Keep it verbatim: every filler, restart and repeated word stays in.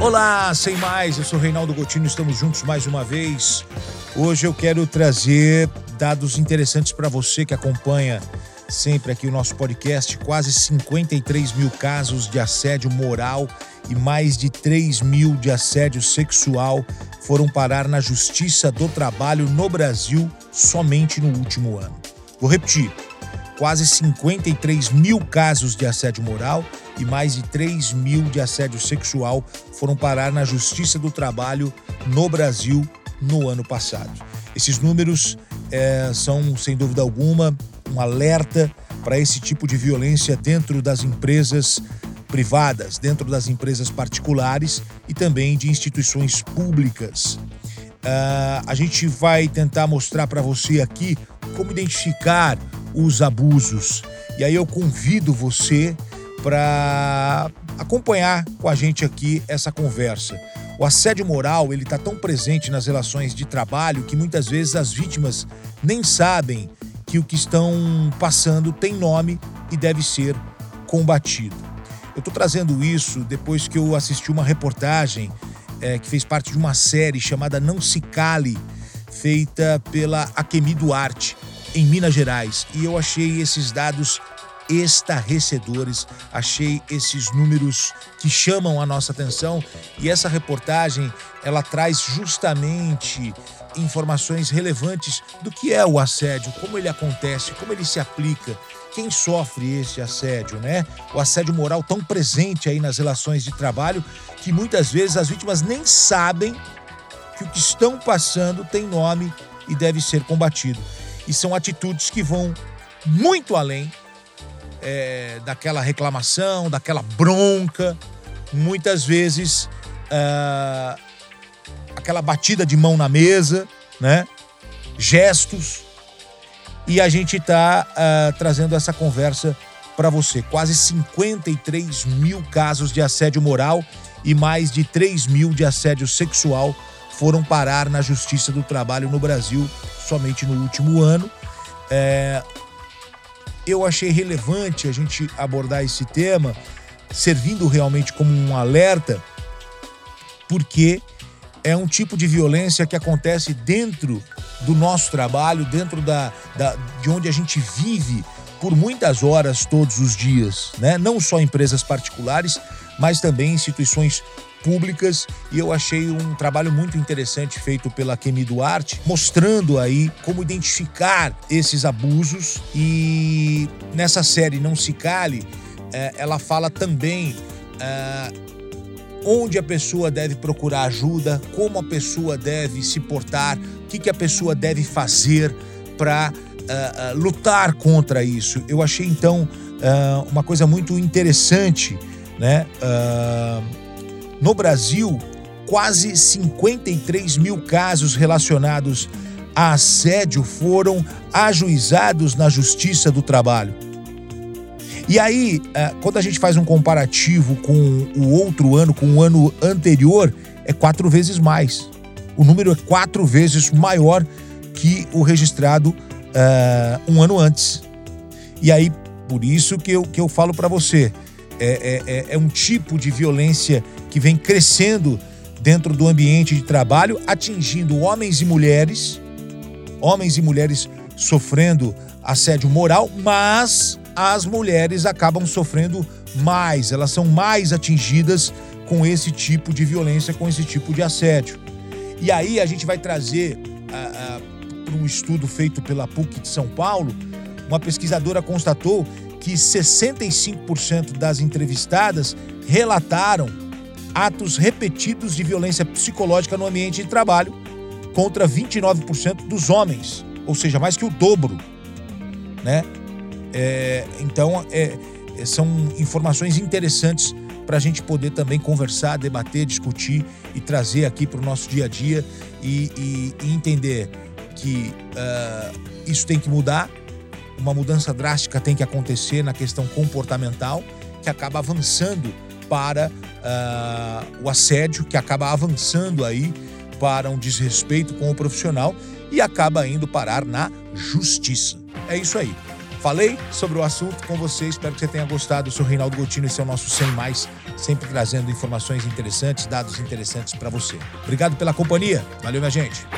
Olá, sem mais, eu sou Reinaldo Gottino, estamos juntos mais uma vez. Hoje eu quero trazer dados interessantes para você que acompanha sempre aqui o nosso podcast. Quase cinquenta e três mil casos de assédio moral e mais de três mil de assédio sexual foram parar na Justiça do Trabalho no Brasil somente no último ano. Vou repetir, quase cinquenta e três mil casos de assédio moral e mais de três mil de assédio sexual foram parar na Justiça do Trabalho no Brasil no ano passado. Esses números é, são, sem dúvida alguma, um alerta para esse tipo de violência dentro das empresas privadas, dentro das empresas particulares e também de instituições públicas. Uh, a gente vai tentar mostrar para você aqui como identificar os abusos. E aí eu convido você para acompanhar com a gente aqui essa conversa. O assédio moral, ele está tão presente nas relações de trabalho que muitas vezes as vítimas nem sabem que o que estão passando tem nome e deve ser combatido. Eu estou trazendo isso depois que eu assisti uma reportagem é, que fez parte de uma série chamada Não Se Cale, feita pela Akemi Duarte, em Minas Gerais. E eu achei esses dados estarrecedores, achei esses números que chamam a nossa atenção, e essa reportagem, ela traz justamente informações relevantes do que é o assédio, como ele acontece, como ele se aplica, quem sofre esse assédio, né? O assédio moral tão presente aí nas relações de trabalho que muitas vezes as vítimas nem sabem que o que estão passando tem nome e deve ser combatido. E são atitudes que vão muito além É, daquela reclamação, daquela bronca, muitas vezes uh, aquela batida de mão na mesa, né? Gestos. E a gente está uh, trazendo essa conversa para você. Quase cinquenta e três mil casos de assédio moral e mais de três mil de assédio sexual foram parar na Justiça do Trabalho no Brasil somente no último ano. É... Eu achei relevante a gente abordar esse tema, servindo realmente como um alerta, porque é um tipo de violência que acontece dentro do nosso trabalho, dentro da, da, de onde a gente vive por muitas horas todos os dias, né? Não só empresas particulares, mas também instituições públicas, e eu achei um trabalho muito interessante feito pela Kemi Duarte, mostrando aí como identificar esses abusos. E nessa série Não Se Cale, é, ela fala também é, onde a pessoa deve procurar ajuda, como a pessoa deve se portar, o que, que a pessoa deve fazer para é, lutar contra isso. Eu achei então é, uma coisa muito interessante, né? É, No Brasil, quase cinquenta e três mil casos relacionados a assédio foram ajuizados na Justiça do Trabalho. E aí, quando a gente faz um comparativo com o outro ano, com o ano anterior, é quatro vezes mais. O número é quatro vezes maior que o registrado uh, um ano antes. E aí, por isso que eu, que eu falo para você, É, é, é um tipo de violência que vem crescendo dentro do ambiente de trabalho, atingindo homens e mulheres, homens e mulheres sofrendo assédio moral, mas as mulheres acabam sofrendo mais, elas são mais atingidas com esse tipo de violência, com esse tipo de assédio. E aí a gente vai trazer para um estudo feito pela P U C de São Paulo, uma pesquisadora constatou que sessenta e cinco por cento das entrevistadas relataram atos repetidos de violência psicológica no ambiente de trabalho, contra vinte e nove por cento dos homens, ou seja, mais que o dobro, né? É, então, é, são informações interessantes para a gente poder também conversar, debater, discutir e trazer aqui para o nosso dia a dia e, e, e entender que uh, isso tem que mudar. Uma mudança drástica tem que acontecer na questão comportamental, que acaba avançando para uh, o assédio, que acaba avançando aí para um desrespeito com o profissional e acaba indo parar na justiça. É isso aí. Falei sobre o assunto com você, espero que você tenha gostado. Eu sou Reinaldo Gottino, esse é o nosso Sem Mais, sempre trazendo informações interessantes, dados interessantes para você. Obrigado pela companhia. Valeu, minha gente.